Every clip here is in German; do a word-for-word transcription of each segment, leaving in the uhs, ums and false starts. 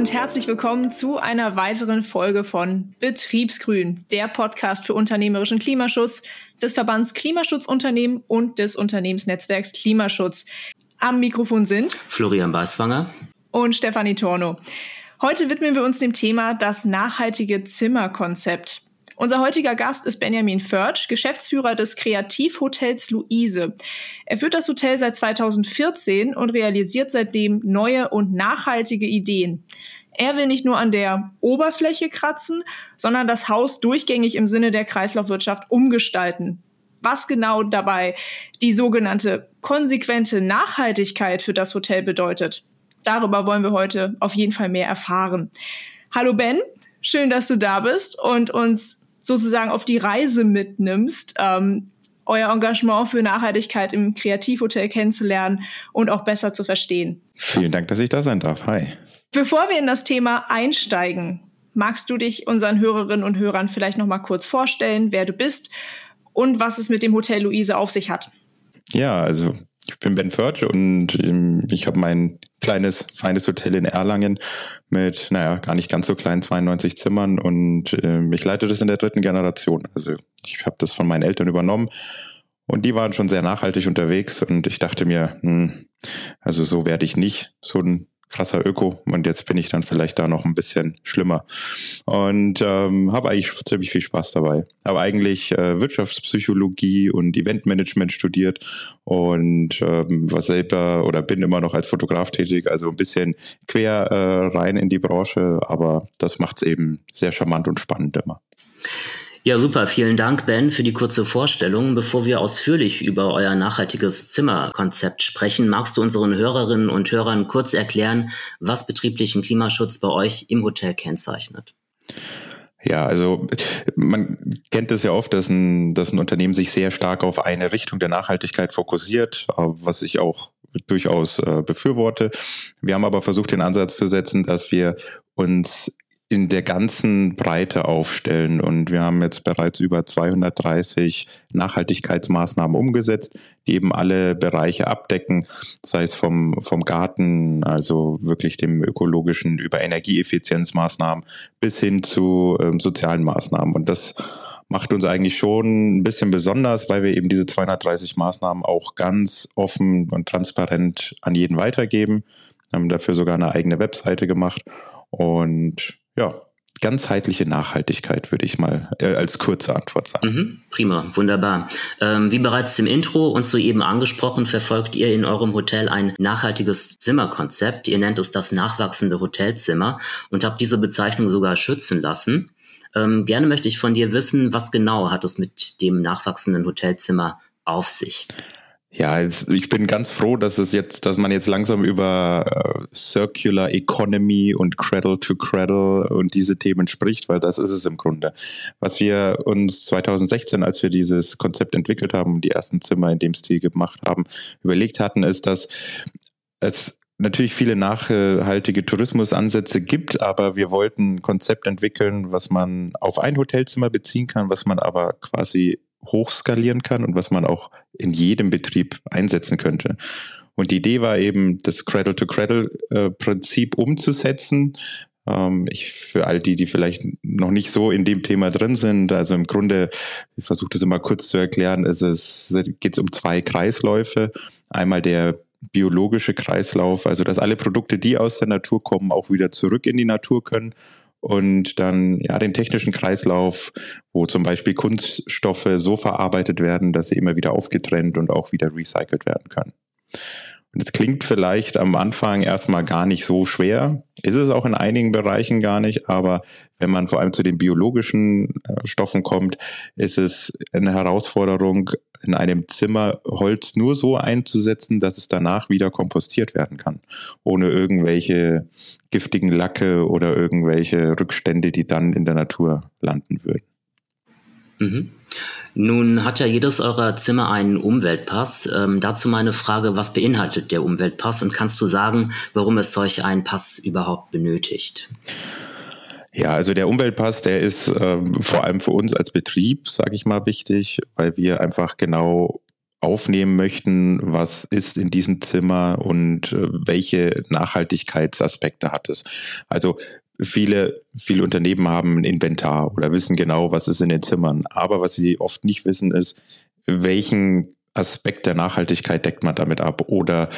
und herzlich willkommen zu einer weiteren Folge von Betriebsgrün, der Podcast für unternehmerischen Klimaschutz des Verbands Klimaschutz-Unternehmen und des Unternehmensnetzwerks Klimaschutz. Am Mikrofon sind Florian Beißwanger und Stefanie Tornow. Heute widmen wir uns dem Thema das nachhaltige Zimmerkonzept. Unser heutiger Gast ist Benjamin Förtsch, Geschäftsführer des Kreativhotels Luise. Er führt das Hotel seit zweitausendvierzehn und realisiert seitdem neue und nachhaltige Ideen. Er will nicht nur an der Oberfläche kratzen, sondern das Haus durchgängig im Sinne der Kreislaufwirtschaft umgestalten. Was genau dabei die sogenannte konsequente Nachhaltigkeit für das Hotel bedeutet, darüber wollen wir heute auf jeden Fall mehr erfahren. Hallo Ben, schön, dass du da bist und uns sozusagen auf die Reise mitnimmst, ähm, euer Engagement für Nachhaltigkeit im Kreativhotel kennenzulernen und auch besser zu verstehen. Vielen Dank, dass ich da sein darf. Hi. Bevor wir in das Thema einsteigen, magst du dich unseren Hörerinnen und Hörern vielleicht noch mal kurz vorstellen, wer du bist und was es mit dem Hotel Luise auf sich hat? Ja, also ich bin Ben Förtsch und ich habe mein kleines, feines Hotel in Erlangen mit, naja, gar nicht ganz so kleinen zweiundneunzig Zimmern und äh, ich leite das in der dritten Generation. Also ich habe das von meinen Eltern übernommen und die waren schon sehr nachhaltig unterwegs und ich dachte mir, hm, also so werde ich nicht so ein krasser Öko und jetzt bin ich dann vielleicht da noch ein bisschen schlimmer und ähm, habe eigentlich ziemlich viel Spaß dabei. Habe eigentlich äh, Wirtschaftspsychologie und Eventmanagement studiert und ähm, war selber oder bin immer noch als Fotograf tätig, also ein bisschen quer äh, rein in die Branche, aber das macht's eben sehr charmant und spannend immer. Ja, super. Vielen Dank, Ben, für die kurze Vorstellung. Bevor wir ausführlich über euer nachhaltiges Zimmerkonzept sprechen, magst du unseren Hörerinnen und Hörern kurz erklären, was betrieblichen Klimaschutz bei euch im Hotel kennzeichnet? Ja, also man kennt es ja oft, dass ein, dass ein Unternehmen sich sehr stark auf eine Richtung der Nachhaltigkeit fokussiert, was ich auch durchaus äh, befürworte. Wir haben aber versucht, den Ansatz zu setzen, dass wir uns in der ganzen Breite aufstellen und wir haben jetzt bereits über zweihundertdreißig Nachhaltigkeitsmaßnahmen umgesetzt, die eben alle Bereiche abdecken, sei es vom vom Garten, also wirklich dem ökologischen, über Energieeffizienzmaßnahmen bis hin zu ähm, sozialen Maßnahmen und das macht uns eigentlich schon ein bisschen besonders, weil wir eben diese zweihundertdreißig Maßnahmen auch ganz offen und transparent an jeden weitergeben, haben dafür sogar eine eigene Webseite gemacht und ja, ganzheitliche Nachhaltigkeit würde ich mal äh, als kurze Antwort sagen. Mhm, prima, wunderbar. Ähm, wie bereits im Intro und soeben angesprochen, verfolgt ihr in eurem Hotel ein nachhaltiges Zimmerkonzept. Ihr nennt es das nachwachsende Hotelzimmer und habt diese Bezeichnung sogar schützen lassen. Ähm, gerne möchte ich von dir wissen, was genau hat es mit dem nachwachsenden Hotelzimmer auf sich? Ja, jetzt, ich bin ganz froh, dass es jetzt, dass man jetzt langsam über äh, Circular Economy und Cradle to Cradle und diese Themen spricht, weil das ist es im Grunde. Was wir uns zweitausendsechzehn, als wir dieses Konzept entwickelt haben und die ersten Zimmer in dem Stil gemacht haben, überlegt hatten, ist, dass es natürlich viele nachhaltige Tourismusansätze gibt, aber wir wollten ein Konzept entwickeln, was man auf ein Hotelzimmer beziehen kann, was man aber quasi hochskalieren kann und was man auch in jedem Betrieb einsetzen könnte. Und die Idee war eben, das Cradle-to-Cradle-Prinzip umzusetzen. Ähm, ich, für all die, die vielleicht noch nicht so in dem Thema drin sind, also im Grunde, ich versuche das immer kurz zu erklären, es ist, geht es um zwei Kreisläufe. Einmal der biologische Kreislauf, also dass alle Produkte, die aus der Natur kommen, auch wieder zurück in die Natur können. Und dann ja den technischen Kreislauf, wo zum Beispiel Kunststoffe so verarbeitet werden, dass sie immer wieder aufgetrennt und auch wieder recycelt werden können. Und das klingt vielleicht am Anfang erstmal gar nicht so schwer, ist es auch in einigen Bereichen gar nicht, aber wenn man vor allem zu den biologischen äh, Stoffen kommt, ist es eine Herausforderung, in einem Zimmer Holz nur so einzusetzen, dass es danach wieder kompostiert werden kann, ohne irgendwelche giftigen Lacke oder irgendwelche Rückstände, die dann in der Natur landen würden. Mhm. Nun hat ja jedes eurer Zimmer einen Umweltpass. Ähm, dazu meine Frage, was beinhaltet der Umweltpass und kannst du sagen, warum es solch einen Pass überhaupt benötigt? Ja, also der Umweltpass, der ist ähm, vor allem für uns als Betrieb, sage ich mal, wichtig, weil wir einfach genau aufnehmen möchten, was ist in diesem Zimmer und welche Nachhaltigkeitsaspekte hat es. Also viele, viele Unternehmen haben ein Inventar oder wissen genau, was ist in den Zimmern. Aber was sie oft nicht wissen, ist, welchen Aspekt der Nachhaltigkeit deckt man damit ab oder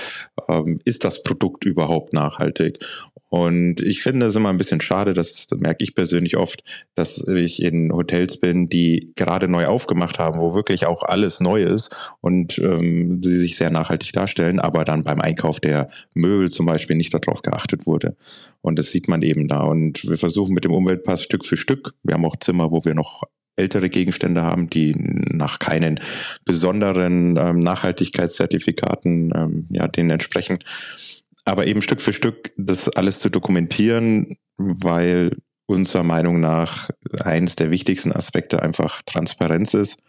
ähm, ist das Produkt überhaupt nachhaltig? Und ich finde das immer ein bisschen schade, das, das merke ich persönlich oft, dass ich in Hotels bin, die gerade neu aufgemacht haben, wo wirklich auch alles neu ist und ähm, sie sich sehr nachhaltig darstellen, aber dann beim Einkauf der Möbel zum Beispiel nicht darauf geachtet wurde. Und das sieht man eben da. Und wir versuchen mit dem Umweltpass Stück für Stück. Wir haben auch Zimmer, wo wir noch ältere Gegenstände haben, die nach keinen besonderen ähm, Nachhaltigkeitszertifikaten ähm, ja, denen entsprechen. Aber eben Stück für Stück das alles zu dokumentieren, weil unserer Meinung nach eins der wichtigsten Aspekte einfach Transparenz ist.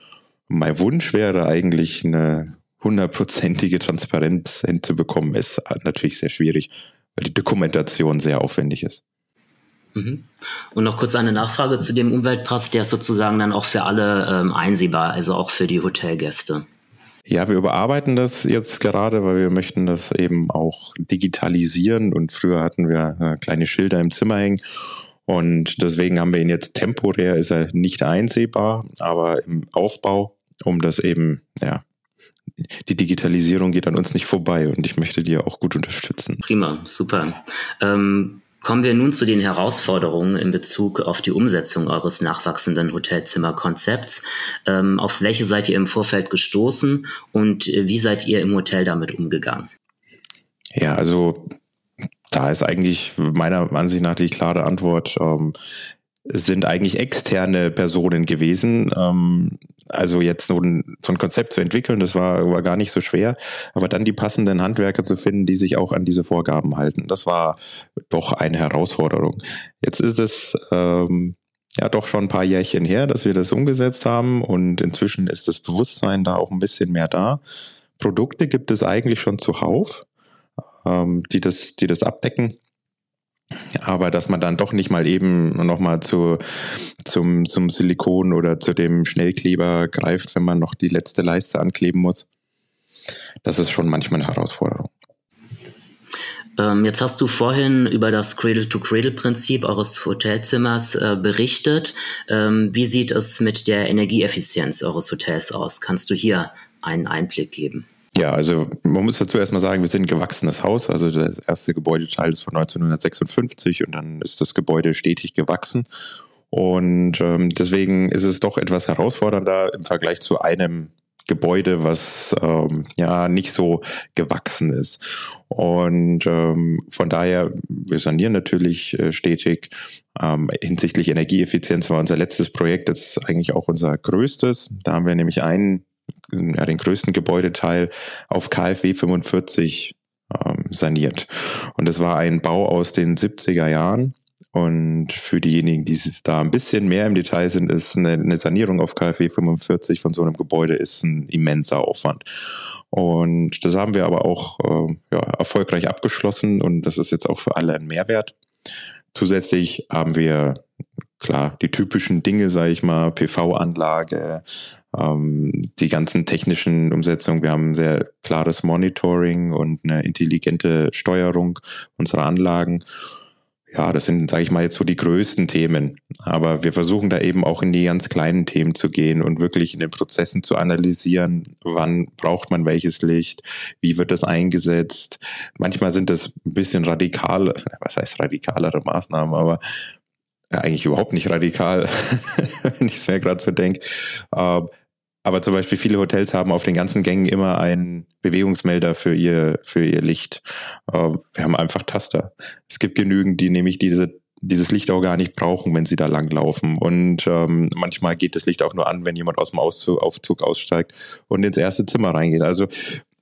Mein Wunsch wäre eigentlich, eine hundertprozentige Transparenz hinzubekommen, ist natürlich sehr schwierig, weil die Dokumentation sehr aufwendig ist. Und noch kurz eine Nachfrage zu dem Umweltpass, der ist sozusagen dann auch für alle ähm, einsehbar, also auch für die Hotelgäste. Ja, wir überarbeiten das jetzt gerade, weil wir möchten das eben auch digitalisieren und früher hatten wir äh, kleine Schilder im Zimmer hängen und deswegen haben wir ihn jetzt temporär, ist er nicht einsehbar, aber im Aufbau, um das eben, ja, die Digitalisierung geht an uns nicht vorbei und ich möchte die auch gut unterstützen. Prima, super. Ähm, Kommen wir nun zu den Herausforderungen in Bezug auf die Umsetzung eures nachwachsenden Hotelzimmerkonzepts. Ähm, auf welche seid ihr im Vorfeld gestoßen und wie seid ihr im Hotel damit umgegangen? Ja, also da ist eigentlich meiner Ansicht nach die klare Antwort, ähm, es sind eigentlich externe Personen gewesen. Ähm, also jetzt so ein, so ein Konzept zu entwickeln, das war, war gar nicht so schwer, aber dann die passenden Handwerker zu finden, die sich auch an diese Vorgaben halten, das war doch eine Herausforderung. Jetzt ist es ähm, ja doch schon ein paar Jährchen her, dass wir das umgesetzt haben und inzwischen ist das Bewusstsein da auch ein bisschen mehr da. Produkte gibt es eigentlich schon zuhauf, ähm, die das, die das abdecken. Aber dass man dann doch nicht mal eben nochmal zu, zum, zum Silikon oder zu dem Schnellkleber greift, wenn man noch die letzte Leiste ankleben muss, das ist schon manchmal eine Herausforderung. Jetzt hast du vorhin über das Cradle-to-Cradle-Prinzip eures Hotelzimmers äh, berichtet. Ähm, wie sieht es mit der Energieeffizienz eures Hotels aus? Kannst du hier einen Einblick geben? Ja, also man muss dazu erstmal sagen, wir sind ein gewachsenes Haus, also das erste Gebäudeteil ist von neunzehnhundertsechsundfünfzig und dann ist das Gebäude stetig gewachsen und ähm, deswegen ist es doch etwas herausfordernder im Vergleich zu einem Gebäude, was ähm, ja nicht so gewachsen ist und ähm, von daher, wir sanieren natürlich äh, stetig. Ähm, hinsichtlich Energieeffizienz war unser letztes Projekt jetzt eigentlich auch unser größtes, da haben wir nämlich einen Ja, den größten Gebäudeteil auf KfW fünfundvierzig ähm, saniert. Und das war ein Bau aus den siebziger Jahren. Und für diejenigen, die da ein bisschen mehr im Detail sind, ist eine, eine Sanierung auf KfW fünfundvierzig von so einem Gebäude ist ein immenser Aufwand. Und das haben wir aber auch äh, ja, erfolgreich abgeschlossen und das ist jetzt auch für alle ein Mehrwert. Zusätzlich haben wir klar, die typischen Dinge, sage ich mal, P V-Anlage, ähm, die ganzen technischen Umsetzungen. Wir haben ein sehr klares Monitoring und eine intelligente Steuerung unserer Anlagen. Ja, das sind, sage ich mal, jetzt so die größten Themen. Aber wir versuchen da eben auch in die ganz kleinen Themen zu gehen und wirklich in den Prozessen zu analysieren, wann braucht man welches Licht, wie wird das eingesetzt. Manchmal sind das ein bisschen radikale, was heißt radikalere Maßnahmen, aber ja, eigentlich überhaupt nicht radikal, wenn ich es mir gerade so denke. Aber zum Beispiel viele Hotels haben auf den ganzen Gängen immer einen Bewegungsmelder für ihr, für ihr Licht. Wir haben einfach Taster. Es gibt genügend, die nämlich diese, dieses Licht auch gar nicht brauchen, wenn sie da langlaufen. Und ähm, manchmal geht das Licht auch nur an, wenn jemand aus dem Auszug, Aufzug aussteigt und ins erste Zimmer reingeht. Also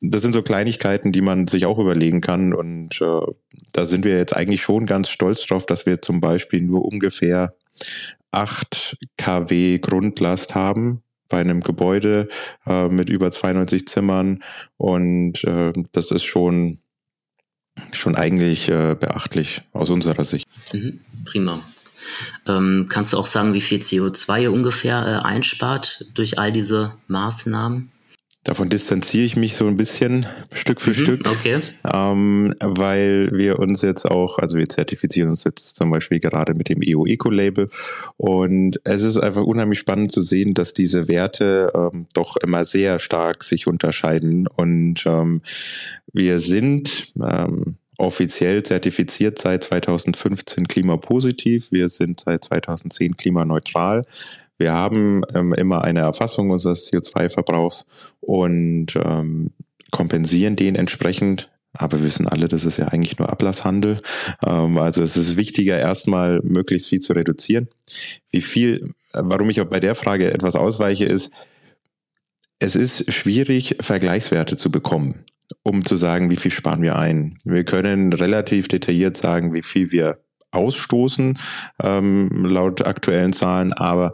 das sind so Kleinigkeiten, die man sich auch überlegen kann und äh, da sind wir jetzt eigentlich schon ganz stolz drauf, dass wir zum Beispiel nur ungefähr acht Kilowatt Grundlast haben bei einem Gebäude äh, mit über zweiundneunzig Zimmern und äh, das ist schon, schon eigentlich äh, beachtlich aus unserer Sicht. Mhm, prima. Ähm, kannst du auch sagen, wie viel C O zwei ihr ungefähr äh, einspart durch all diese Maßnahmen? Davon distanziere ich mich so ein bisschen, Stück für mhm, Stück, okay. ähm, weil wir uns jetzt auch, also wir zertifizieren uns jetzt zum Beispiel gerade mit dem E U Eco Label, und es ist einfach unheimlich spannend zu sehen, dass diese Werte ähm, doch immer sehr stark sich unterscheiden, und ähm, wir sind ähm, offiziell zertifiziert seit zweitausendfünfzehn klimapositiv, wir sind seit zweitausendzehn klimaneutral. Wir haben ähm, immer eine Erfassung unseres C O zwei Verbrauchs und ähm, kompensieren den entsprechend. Aber wir wissen alle, das ist ja eigentlich nur Ablasshandel. Ähm, also es ist wichtiger, erstmal möglichst viel zu reduzieren. Wie viel, warum ich auch bei der Frage etwas ausweiche, ist, es ist schwierig, Vergleichswerte zu bekommen, um zu sagen, wie viel sparen wir ein. Wir können relativ detailliert sagen, wie viel wir ausstoßen, ähm, laut aktuellen Zahlen, aber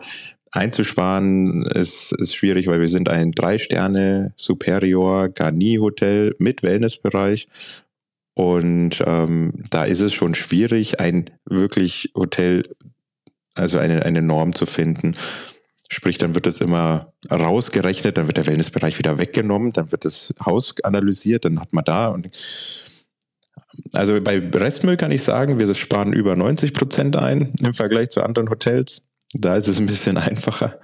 einzusparen ist, ist schwierig, weil wir sind ein drei Sterne Superior Garni Hotel mit Wellnessbereich, und ähm, da ist es schon schwierig, ein wirklich Hotel, also eine, eine Norm zu finden. Sprich, dann wird das immer rausgerechnet, dann wird der Wellnessbereich wieder weggenommen, dann wird das Haus analysiert, dann hat man da und... Also bei Restmüll kann ich sagen, wir sparen über neunzig Prozent ein im Vergleich zu anderen Hotels. Da ist es ein bisschen einfacher.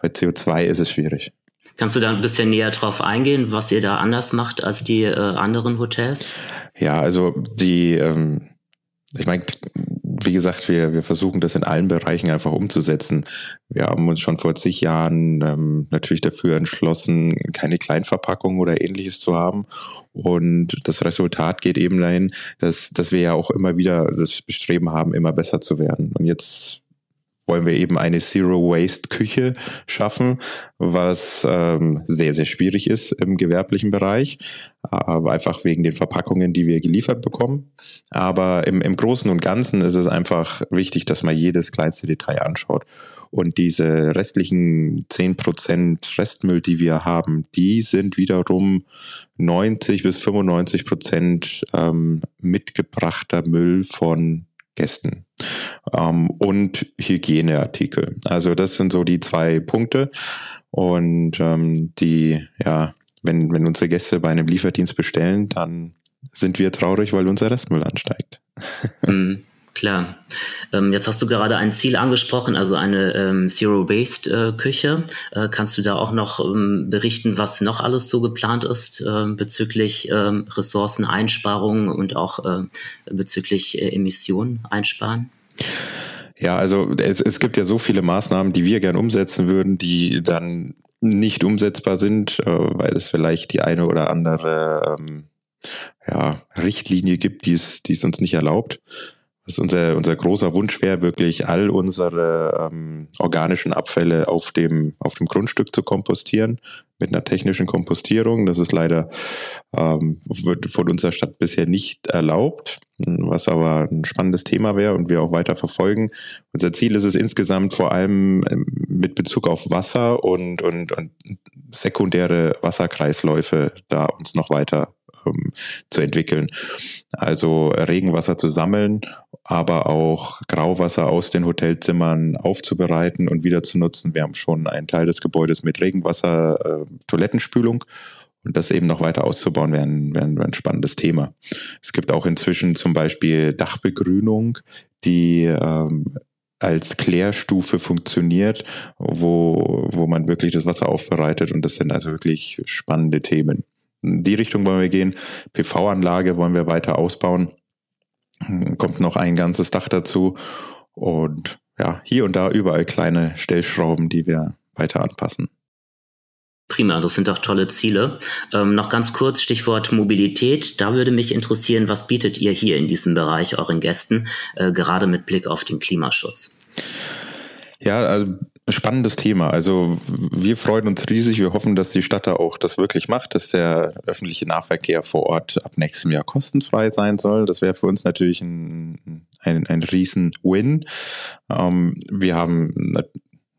Bei C O zwei ist es schwierig. Kannst du da ein bisschen näher drauf eingehen, was ihr da anders macht als die äh, anderen Hotels? Ja, also die, ähm, ich meine, wie gesagt, wir, wir versuchen das in allen Bereichen einfach umzusetzen. Wir haben uns schon vor zig Jahren ähm, natürlich dafür entschlossen, keine Kleinverpackung oder Ähnliches zu haben. Und das Resultat geht eben dahin, dass, dass wir ja auch immer wieder das Bestreben haben, immer besser zu werden. Und jetzt wollen wir eben eine Zero-Waste-Küche schaffen, was ähm, sehr, sehr schwierig ist im gewerblichen Bereich, aber einfach wegen den Verpackungen, die wir geliefert bekommen. Aber im, im Großen und Ganzen ist es einfach wichtig, dass man jedes kleinste Detail anschaut. Und diese restlichen zehn Prozent Restmüll, die wir haben, die sind wiederum neunzig bis fünfundneunzig Prozent ähm, mitgebrachter Müll von Gästen ähm, und Hygieneartikel. Also das sind so die zwei Punkte. Und ähm, die, ja, wenn, wenn unsere Gäste bei einem Lieferdienst bestellen, dann sind wir traurig, weil unser Restmüll ansteigt. Mhm. Klar. Ähm, jetzt hast du gerade ein Ziel angesprochen, also eine ähm, Zero-Waste-Küche. Äh, kannst du da auch noch ähm, berichten, was noch alles so geplant ist äh, bezüglich äh, Ressourceneinsparungen und auch äh, bezüglich äh, Emissionen einsparen? Ja, also es, es gibt ja so viele Maßnahmen, die wir gern umsetzen würden, die dann nicht umsetzbar sind, äh, weil es vielleicht die eine oder andere ähm, ja, Richtlinie gibt, die es, die es uns nicht erlaubt. Das ist unser, unser großer Wunsch wäre, wirklich all unsere ähm, organischen Abfälle auf dem, auf dem Grundstück zu kompostieren, mit einer technischen Kompostierung. Das ist leider ähm, wird von unserer Stadt bisher nicht erlaubt, was aber ein spannendes Thema wäre und wir auch weiter verfolgen. Unser Ziel ist es insgesamt vor allem mit Bezug auf Wasser und, und, und sekundäre Wasserkreisläufe da uns noch weiter ähm, zu entwickeln. Also Regenwasser zu sammeln, aber auch Grauwasser aus den Hotelzimmern aufzubereiten und wieder zu nutzen. Wir haben schon einen Teil des Gebäudes mit Regenwasser, äh, Toilettenspülung, und das eben noch weiter auszubauen, wäre ein, wäre ein spannendes Thema. Es gibt auch inzwischen zum Beispiel Dachbegrünung, die ähm, als Klärstufe funktioniert, wo, wo man wirklich das Wasser aufbereitet, und das sind also wirklich spannende Themen. In die Richtung wollen wir gehen. P V-Anlage wollen wir weiter ausbauen. Kommt noch ein ganzes Dach dazu. Und ja, hier und da überall kleine Stellschrauben, die wir weiter anpassen. Prima, das sind doch tolle Ziele. Ähm, noch ganz kurz, Stichwort Mobilität. Da würde mich interessieren, was bietet ihr hier in diesem Bereich euren Gästen, äh, gerade mit Blick auf den Klimaschutz? Ja, also spannendes Thema. Also wir freuen uns riesig. Wir hoffen, dass die Stadt da auch das wirklich macht, dass der öffentliche Nahverkehr vor Ort ab nächstem Jahr kostenfrei sein soll. Das wäre für uns natürlich ein, ein, ein riesen Win. Ähm, wir haben nat-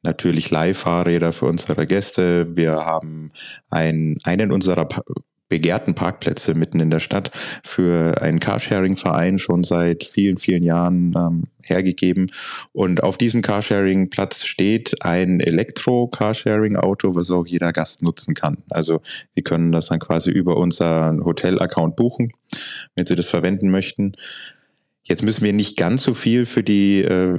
natürlich Leihfahrräder für unsere Gäste. Wir haben ein, einen unserer Pa- begehrten Parkplätze mitten in der Stadt für einen Carsharing-Verein schon seit vielen, vielen Jahren ähm, hergegeben. Und auf diesem Carsharing-Platz steht ein Elektro-Carsharing-Auto, was auch jeder Gast nutzen kann. Also Sie können das dann quasi über unseren Hotel-Account buchen, wenn Sie das verwenden möchten. Jetzt müssen wir nicht ganz so viel für die äh,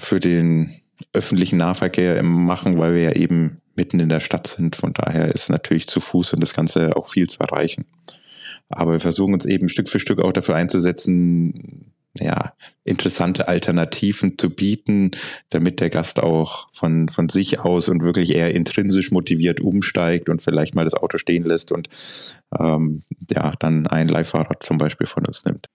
für den öffentlichen Nahverkehr machen, weil wir ja eben mitten in der Stadt sind. Von daher ist natürlich zu Fuß und das Ganze auch viel zu erreichen. Aber wir versuchen uns eben Stück für Stück auch dafür einzusetzen, ja, interessante Alternativen zu bieten, damit der Gast auch von, von sich aus und wirklich eher intrinsisch motiviert umsteigt und vielleicht mal das Auto stehen lässt und ähm, ja, dann ein Leihfahrrad zum Beispiel von uns nimmt.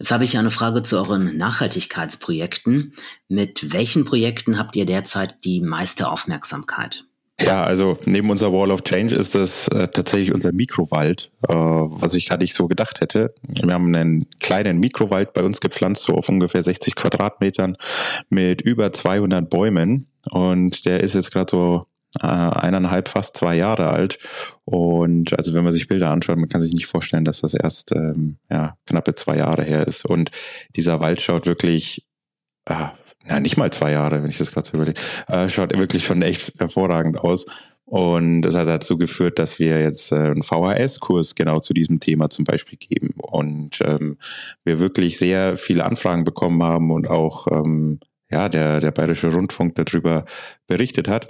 Jetzt habe ich eine Frage zu euren Nachhaltigkeitsprojekten. Mit welchen Projekten habt ihr derzeit die meiste Aufmerksamkeit? Ja, also neben unserer Wall of Change ist das äh, tatsächlich unser Mikrowald, äh, was ich gar nicht so gedacht hätte. Wir haben einen kleinen Mikrowald bei uns gepflanzt, so auf ungefähr sechzig Quadratmetern mit über zweihundert Bäumen. Und der ist jetzt gerade so äh, eineinhalb, fast zwei Jahre alt. Und also wenn man sich Bilder anschaut, man kann sich nicht vorstellen, dass das erst ähm, ja, knappe zwei Jahre her ist. Und dieser Wald schaut wirklich... Äh, Na, nicht mal zwei Jahre, wenn ich das gerade so überlege. Äh, schaut wirklich schon echt hervorragend aus. Und das hat dazu geführt, dass wir jetzt äh, einen V H S-Kurs genau zu diesem Thema zum Beispiel geben. Und ähm, wir wirklich sehr viele Anfragen bekommen haben und auch ähm, ja der, der Bayerische Rundfunk darüber berichtet hat.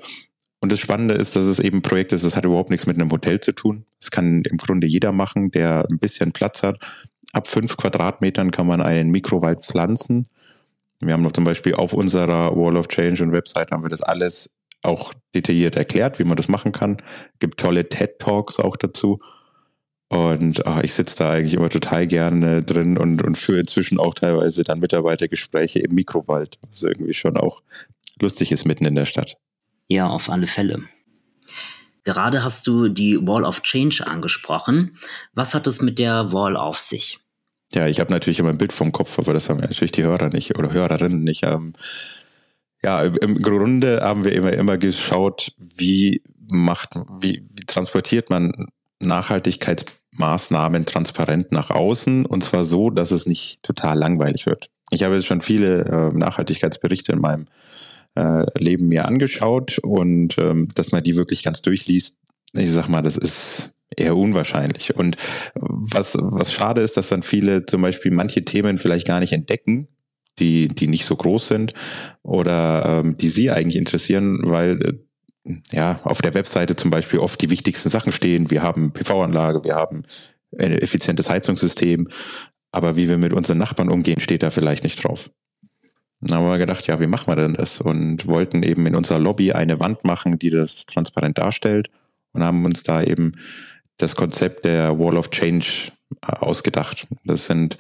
Und das Spannende ist, dass es eben ein Projekt ist, das hat überhaupt nichts mit einem Hotel zu tun. Das kann im Grunde jeder machen, der ein bisschen Platz hat. Ab fünf Quadratmetern kann man einen Mikrowald pflanzen. Wir haben noch zum Beispiel auf unserer Wall of Change und Website haben wir das alles auch detailliert erklärt, wie man das machen kann. Es gibt tolle TED-Talks auch dazu. Und ach, ich sitze da eigentlich immer total gerne drin und, und führe inzwischen auch teilweise dann Mitarbeitergespräche im Mikrowald, was irgendwie schon auch lustig ist mitten in der Stadt. Ja, auf alle Fälle. Gerade hast du die Wall of Change angesprochen. Was hat es mit der Wall auf sich? Ja, ich habe natürlich immer ein Bild vom Kopf, aber das haben natürlich die Hörer nicht oder Hörerinnen nicht. Ja, im Grunde haben wir immer, immer geschaut, wie macht, wie, wie transportiert man Nachhaltigkeitsmaßnahmen transparent nach außen und zwar so, dass es nicht total langweilig wird. Ich habe jetzt schon viele Nachhaltigkeitsberichte in meinem Leben mir angeschaut und dass man die wirklich ganz durchliest, ich sag mal, das ist eher unwahrscheinlich. Und was, was schade ist, dass dann viele zum Beispiel manche Themen vielleicht gar nicht entdecken, die, die nicht so groß sind oder ähm, die sie eigentlich interessieren, weil äh, ja auf der Webseite zum Beispiel oft die wichtigsten Sachen stehen. Wir haben P V-Anlage, wir haben ein effizientes Heizungssystem, aber wie wir mit unseren Nachbarn umgehen, steht da vielleicht nicht drauf. Dann haben wir gedacht, ja, wie machen wir denn das? Und wollten eben in unserer Lobby eine Wand machen, die das transparent darstellt und haben uns da eben das Konzept der Wall of Change ausgedacht. Das sind,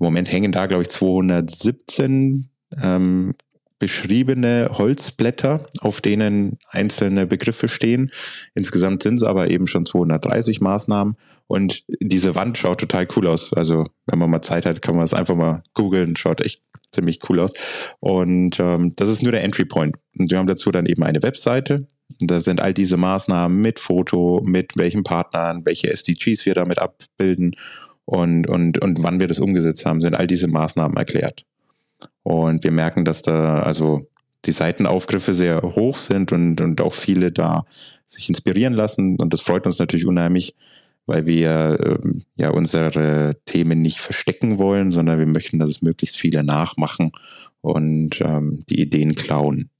im Moment hängen da, glaube ich, zweihundertsiebzehn ähm, beschriebene Holzblätter, auf denen einzelne Begriffe stehen. Insgesamt sind es aber eben schon zweihundertdreißig Maßnahmen und diese Wand schaut total cool aus. Also wenn man mal Zeit hat, kann man es einfach mal googeln, schaut echt ziemlich cool aus. Und ähm, das ist nur der Entry Point. Und wir haben dazu dann eben eine Webseite. Da sind all diese Maßnahmen mit Foto, mit welchen Partnern, welche S D Gs wir damit abbilden und, und, und wann wir das umgesetzt haben, sind all diese Maßnahmen erklärt. Und wir merken, dass da also die Seitenaufgriffe sehr hoch sind und, und auch viele da sich inspirieren lassen. Und das freut uns natürlich unheimlich, weil wir ähm, ja unsere Themen nicht verstecken wollen, sondern wir möchten, dass es möglichst viele nachmachen und ähm, die Ideen klauen.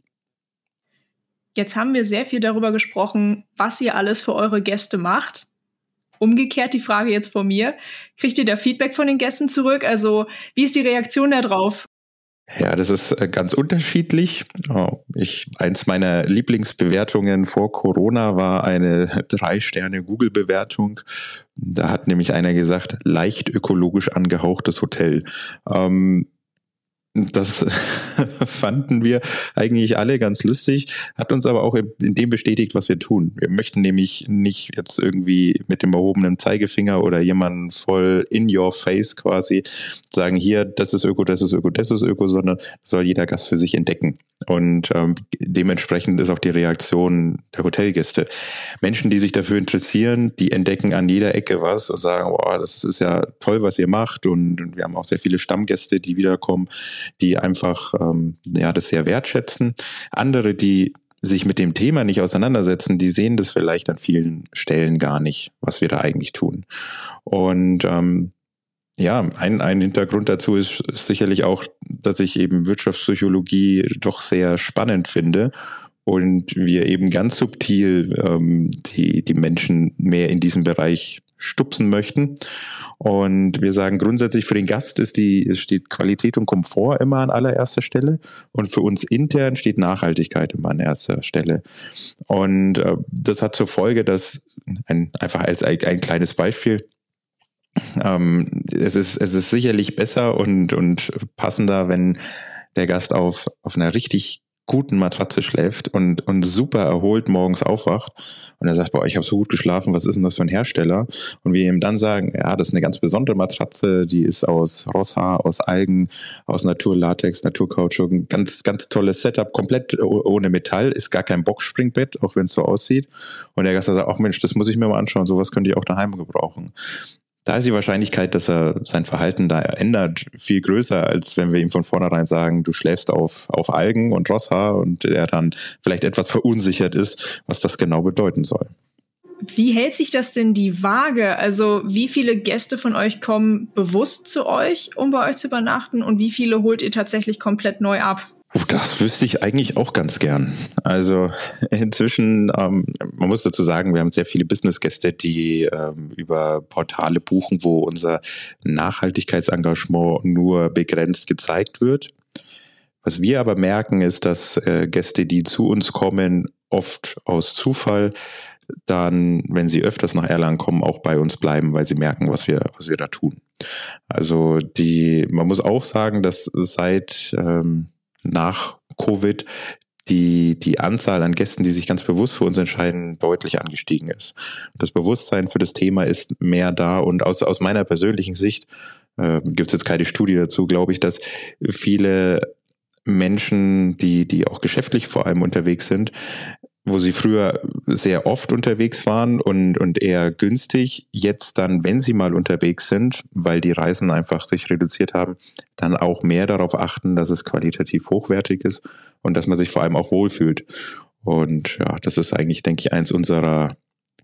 Jetzt haben wir sehr viel darüber gesprochen, was ihr alles für eure Gäste macht. Umgekehrt die Frage jetzt von mir. Kriegt ihr da Feedback von den Gästen zurück? Also wie ist die Reaktion da drauf? Ja, das ist ganz unterschiedlich. Ich, eins meiner Lieblingsbewertungen vor Corona war eine drei Sterne Google Bewertung. Da hat nämlich einer gesagt, leicht ökologisch angehauchtes Hotel. Ähm, Das fanden wir eigentlich alle ganz lustig, hat uns aber auch in dem bestätigt, was wir tun. Wir möchten nämlich nicht jetzt irgendwie mit dem erhobenen Zeigefinger oder jemanden voll in your face quasi sagen, hier, das ist Öko, das ist Öko, das ist Öko, sondern soll jeder Gast für sich entdecken. Und ähm, dementsprechend ist auch die Reaktion der Hotelgäste. Menschen, die sich dafür interessieren, die entdecken an jeder Ecke was und sagen, wow, das ist ja toll, was ihr macht. Und wir haben auch sehr viele Stammgäste, die wiederkommen, die einfach ähm, ja, das sehr wertschätzen. Andere, die sich mit dem Thema nicht auseinandersetzen, die sehen das vielleicht an vielen Stellen gar nicht, was wir da eigentlich tun. Und ähm, ja, ein, ein Hintergrund dazu ist, ist sicherlich auch, dass ich eben Wirtschaftspsychologie doch sehr spannend finde und wir eben ganz subtil ähm, die, die Menschen mehr in diesem Bereich stupsen möchten. Und wir sagen grundsätzlich, für den Gast ist die, steht Qualität und Komfort immer an allererster Stelle und für uns intern steht Nachhaltigkeit immer an erster Stelle. Und äh, das hat zur Folge, dass, ein, einfach als ein, ein kleines Beispiel, Ähm, es ist, es ist sicherlich besser und, und passender, wenn der Gast auf, auf einer richtig guten Matratze schläft und, und super erholt morgens aufwacht und er sagt, boah, ich habe so gut geschlafen, was ist denn das für ein Hersteller? Und wir ihm dann sagen, ja, das ist eine ganz besondere Matratze, die ist aus Rosshaar, aus Algen, aus Naturlatex, Naturkautschuk, ein ganz, ganz tolles Setup, komplett ohne Metall, ist gar kein Boxspringbett, auch wenn es so aussieht. Und der Gast sagt, ach Mensch, das muss ich mir mal anschauen, sowas könnte ich auch daheim gebrauchen. Da ist die Wahrscheinlichkeit, dass er sein Verhalten da ändert, viel größer, als wenn wir ihm von vornherein sagen, du schläfst auf, auf Algen und Rosshaar und er dann vielleicht etwas verunsichert ist, was das genau bedeuten soll. Wie hält sich das denn die Waage? Also wie viele Gäste von euch kommen bewusst zu euch, um bei euch zu übernachten und wie viele holt ihr tatsächlich komplett neu ab? Das wüsste ich eigentlich auch ganz gern. Also inzwischen, ähm, man muss dazu sagen, wir haben sehr viele Businessgäste, die ähm, über Portale buchen, wo unser Nachhaltigkeitsengagement nur begrenzt gezeigt wird. Was wir aber merken, ist, dass äh, Gäste, die zu uns kommen, oft aus Zufall dann, wenn sie öfters nach Erlangen kommen, auch bei uns bleiben, weil sie merken, was wir, was wir da tun. Also die, man muss auch sagen, dass seit ähm, nach Covid die, die Anzahl an Gästen, die sich ganz bewusst für uns entscheiden, deutlich angestiegen ist. Das Bewusstsein für das Thema ist mehr da und aus, aus meiner persönlichen Sicht äh, gibt es jetzt keine Studie dazu, glaube ich, dass viele Menschen, die, die auch geschäftlich vor allem unterwegs sind, wo sie früher sehr oft unterwegs waren und, und eher günstig, jetzt dann, wenn sie mal unterwegs sind, weil die Reisen einfach sich reduziert haben, dann auch mehr darauf achten, dass es qualitativ hochwertig ist und dass man sich vor allem auch wohlfühlt. Und ja, das ist eigentlich, denke ich, eins unserer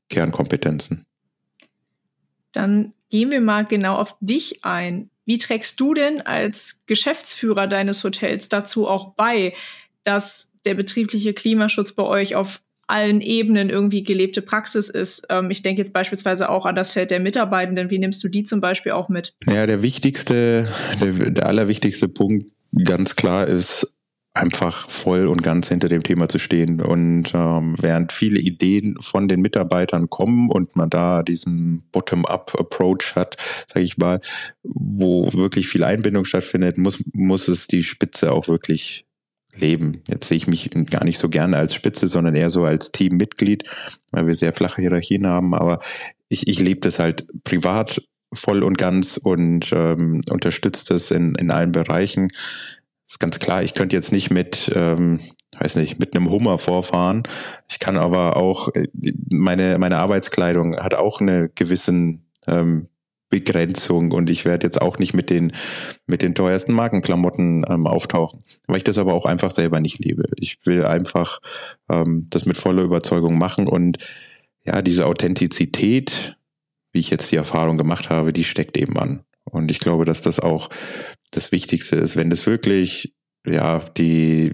Kernkompetenzen. Dann gehen wir mal genau auf dich ein. Wie trägst du denn als Geschäftsführer deines Hotels dazu auch bei, dass der betriebliche Klimaschutz bei euch auf allen Ebenen irgendwie gelebte Praxis ist? Ähm, ich denke jetzt beispielsweise auch an das Feld der Mitarbeitenden. Wie nimmst du die zum Beispiel auch mit? Ja, der wichtigste, der, der allerwichtigste Punkt ganz klar ist, einfach voll und ganz hinter dem Thema zu stehen. Und ähm, während viele Ideen von den Mitarbeitern kommen und man da diesen Bottom-up-Approach hat, sage ich mal, wo wirklich viel Einbindung stattfindet, muss, muss es die Spitze auch wirklich leben. Jetzt sehe ich mich gar nicht so gerne als Spitze, sondern eher so als Teammitglied, weil wir sehr flache Hierarchien haben, aber ich, ich lebe das halt privat voll und ganz und ähm, unterstütze das in, in allen Bereichen. Ist ganz klar, ich könnte jetzt nicht mit, ähm, weiß nicht, mit einem Hummer vorfahren. Ich kann aber auch, meine, meine Arbeitskleidung hat auch eine gewissen ähm, Begrenzung und ich werde jetzt auch nicht mit den mit den teuersten Markenklamotten ähm, auftauchen, weil ich das aber auch einfach selber nicht liebe. Ich will einfach ähm, das mit voller Überzeugung machen und ja, diese Authentizität, wie ich jetzt die Erfahrung gemacht habe, die steckt eben an. Und ich glaube, dass das auch das Wichtigste ist, wenn das wirklich ja die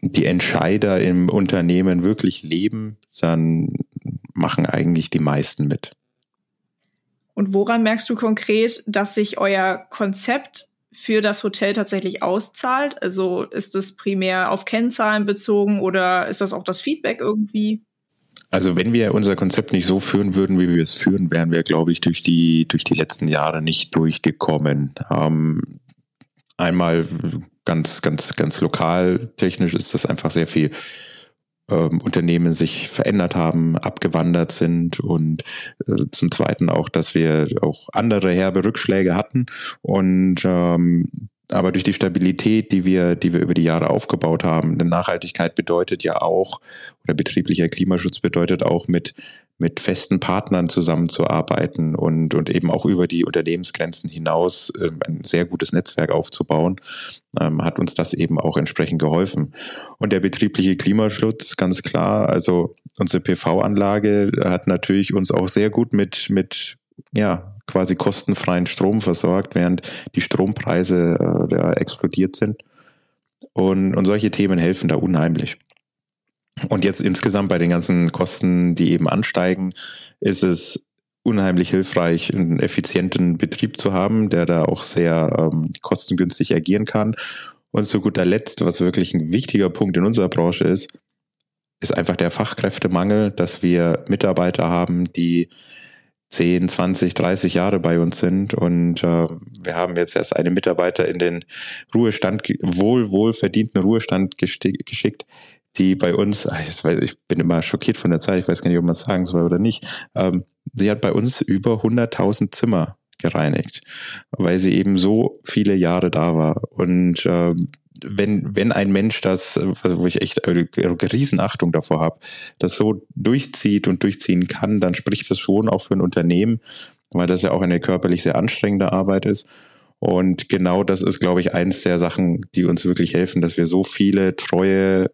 die Entscheider im Unternehmen wirklich leben, dann machen eigentlich die meisten mit. Und woran merkst du konkret, dass sich euer Konzept für das Hotel tatsächlich auszahlt? Also ist das primär auf Kennzahlen bezogen oder ist das auch das Feedback irgendwie? Also wenn wir unser Konzept nicht so führen würden, wie wir es führen, wären wir, glaube ich, durch die, durch die letzten Jahre nicht durchgekommen. Ähm, Einmal ganz, ganz, ganz lokal technisch ist das einfach sehr viel ähm, Unternehmen sich verändert haben, abgewandert sind und äh, zum Zweiten auch, dass wir auch andere herbe Rückschläge hatten und ähm, aber durch die Stabilität, die wir, die wir über die Jahre aufgebaut haben, denn Nachhaltigkeit bedeutet ja auch, oder betrieblicher Klimaschutz bedeutet auch, mit, mit festen Partnern zusammenzuarbeiten und, und eben auch über die Unternehmensgrenzen hinaus äh, ein sehr gutes Netzwerk aufzubauen, ähm, hat uns das eben auch entsprechend geholfen. Und der betriebliche Klimaschutz, ganz klar, also unsere P V-Anlage hat natürlich uns auch sehr gut mit, mit, ja, quasi kostenfreien Strom versorgt, während die Strompreise äh, ja, explodiert sind. Und, und solche Themen helfen da unheimlich. Und jetzt insgesamt bei den ganzen Kosten, die eben ansteigen, ist es unheimlich hilfreich, einen effizienten Betrieb zu haben, der da auch sehr ähm, kostengünstig agieren kann. Und zu guter Letzt, was wirklich ein wichtiger Punkt in unserer Branche ist, ist einfach der Fachkräftemangel, dass wir Mitarbeiter haben, die zehn, zwanzig, dreißig Jahre bei uns sind und äh, wir haben jetzt erst einen Mitarbeiter in den Ruhestand, wohl, wohl verdienten Ruhestand gesti- geschickt, die bei uns, ich, weiß, ich bin immer schockiert von der Zeit, ich weiß gar nicht, ob man es sagen soll oder nicht, ähm, sie hat bei uns über hunderttausend Zimmer gereinigt, weil sie eben so viele Jahre da war und äh, Wenn, wenn ein Mensch das, also wo ich echt eine Riesenachtung davor habe, das so durchzieht und durchziehen kann, dann spricht das schon auch für ein Unternehmen, weil das ja auch eine körperlich sehr anstrengende Arbeit ist. Und genau das ist, glaube ich, eins der Sachen, die uns wirklich helfen, dass wir so viele treue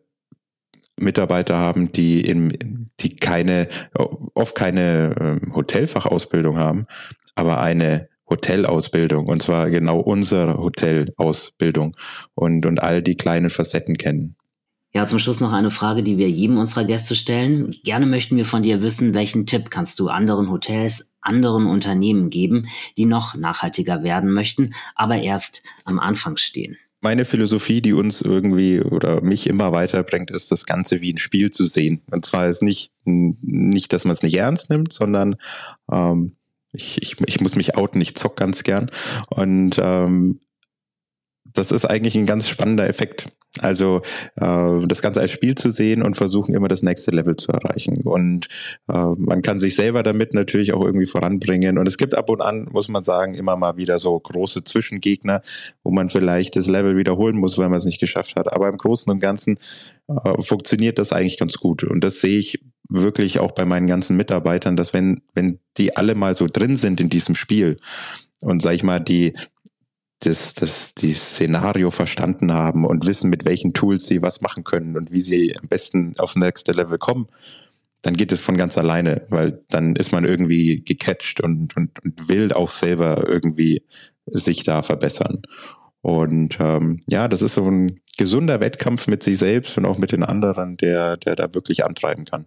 Mitarbeiter haben, die in, die keine, oft keine Hotelfachausbildung haben, aber eine Hotelausbildung, und zwar genau unsere Hotelausbildung und, und all die kleinen Facetten kennen. Ja, zum Schluss noch eine Frage, die wir jedem unserer Gäste stellen. Gerne möchten wir von dir wissen, welchen Tipp kannst du anderen Hotels, anderen Unternehmen geben, die noch nachhaltiger werden möchten, aber erst am Anfang stehen? Meine Philosophie, die uns irgendwie oder mich immer weiterbringt, ist, das Ganze wie ein Spiel zu sehen. Und zwar ist nicht, nicht dass man es nicht ernst nimmt, sondern ähm, Ich, ich, ich muss mich outen, ich zock ganz gern. Und ähm, das ist eigentlich ein ganz spannender Effekt. Also äh, das Ganze als Spiel zu sehen und versuchen, immer das nächste Level zu erreichen. Und äh, man kann sich selber damit natürlich auch irgendwie voranbringen. Und es gibt ab und an, muss man sagen, immer mal wieder so große Zwischengegner, wo man vielleicht das Level wiederholen muss, weil man es nicht geschafft hat. Aber im Großen und Ganzen äh, funktioniert das eigentlich ganz gut. Und das sehe ich wirklich auch bei meinen ganzen Mitarbeitern, dass wenn wenn die alle mal so drin sind in diesem Spiel und sag ich mal die das das die Szenario verstanden haben und wissen, mit welchen Tools sie was machen können und wie sie am besten aufs nächste Level kommen, dann geht es von ganz alleine, weil dann ist man irgendwie gecatcht und und, und will auch selber irgendwie sich da verbessern. Und ähm, ja, das ist so ein gesunder Wettkampf mit sich selbst und auch mit den anderen, der der da wirklich antreiben kann.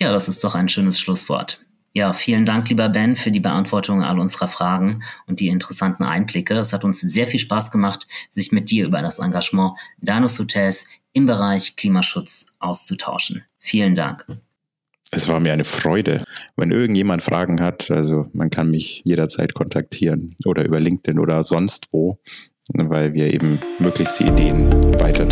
Ja, das ist doch ein schönes Schlusswort. Ja, vielen Dank, lieber Ben, für die Beantwortung all unserer Fragen und die interessanten Einblicke. Es hat uns sehr viel Spaß gemacht, sich mit dir über das Engagement deines Hotels im Bereich Klimaschutz auszutauschen. Vielen Dank. Es war mir eine Freude. Wenn irgendjemand Fragen hat, also man kann mich jederzeit kontaktieren oder über LinkedIn oder sonst wo, weil wir eben möglichst die Ideen weiter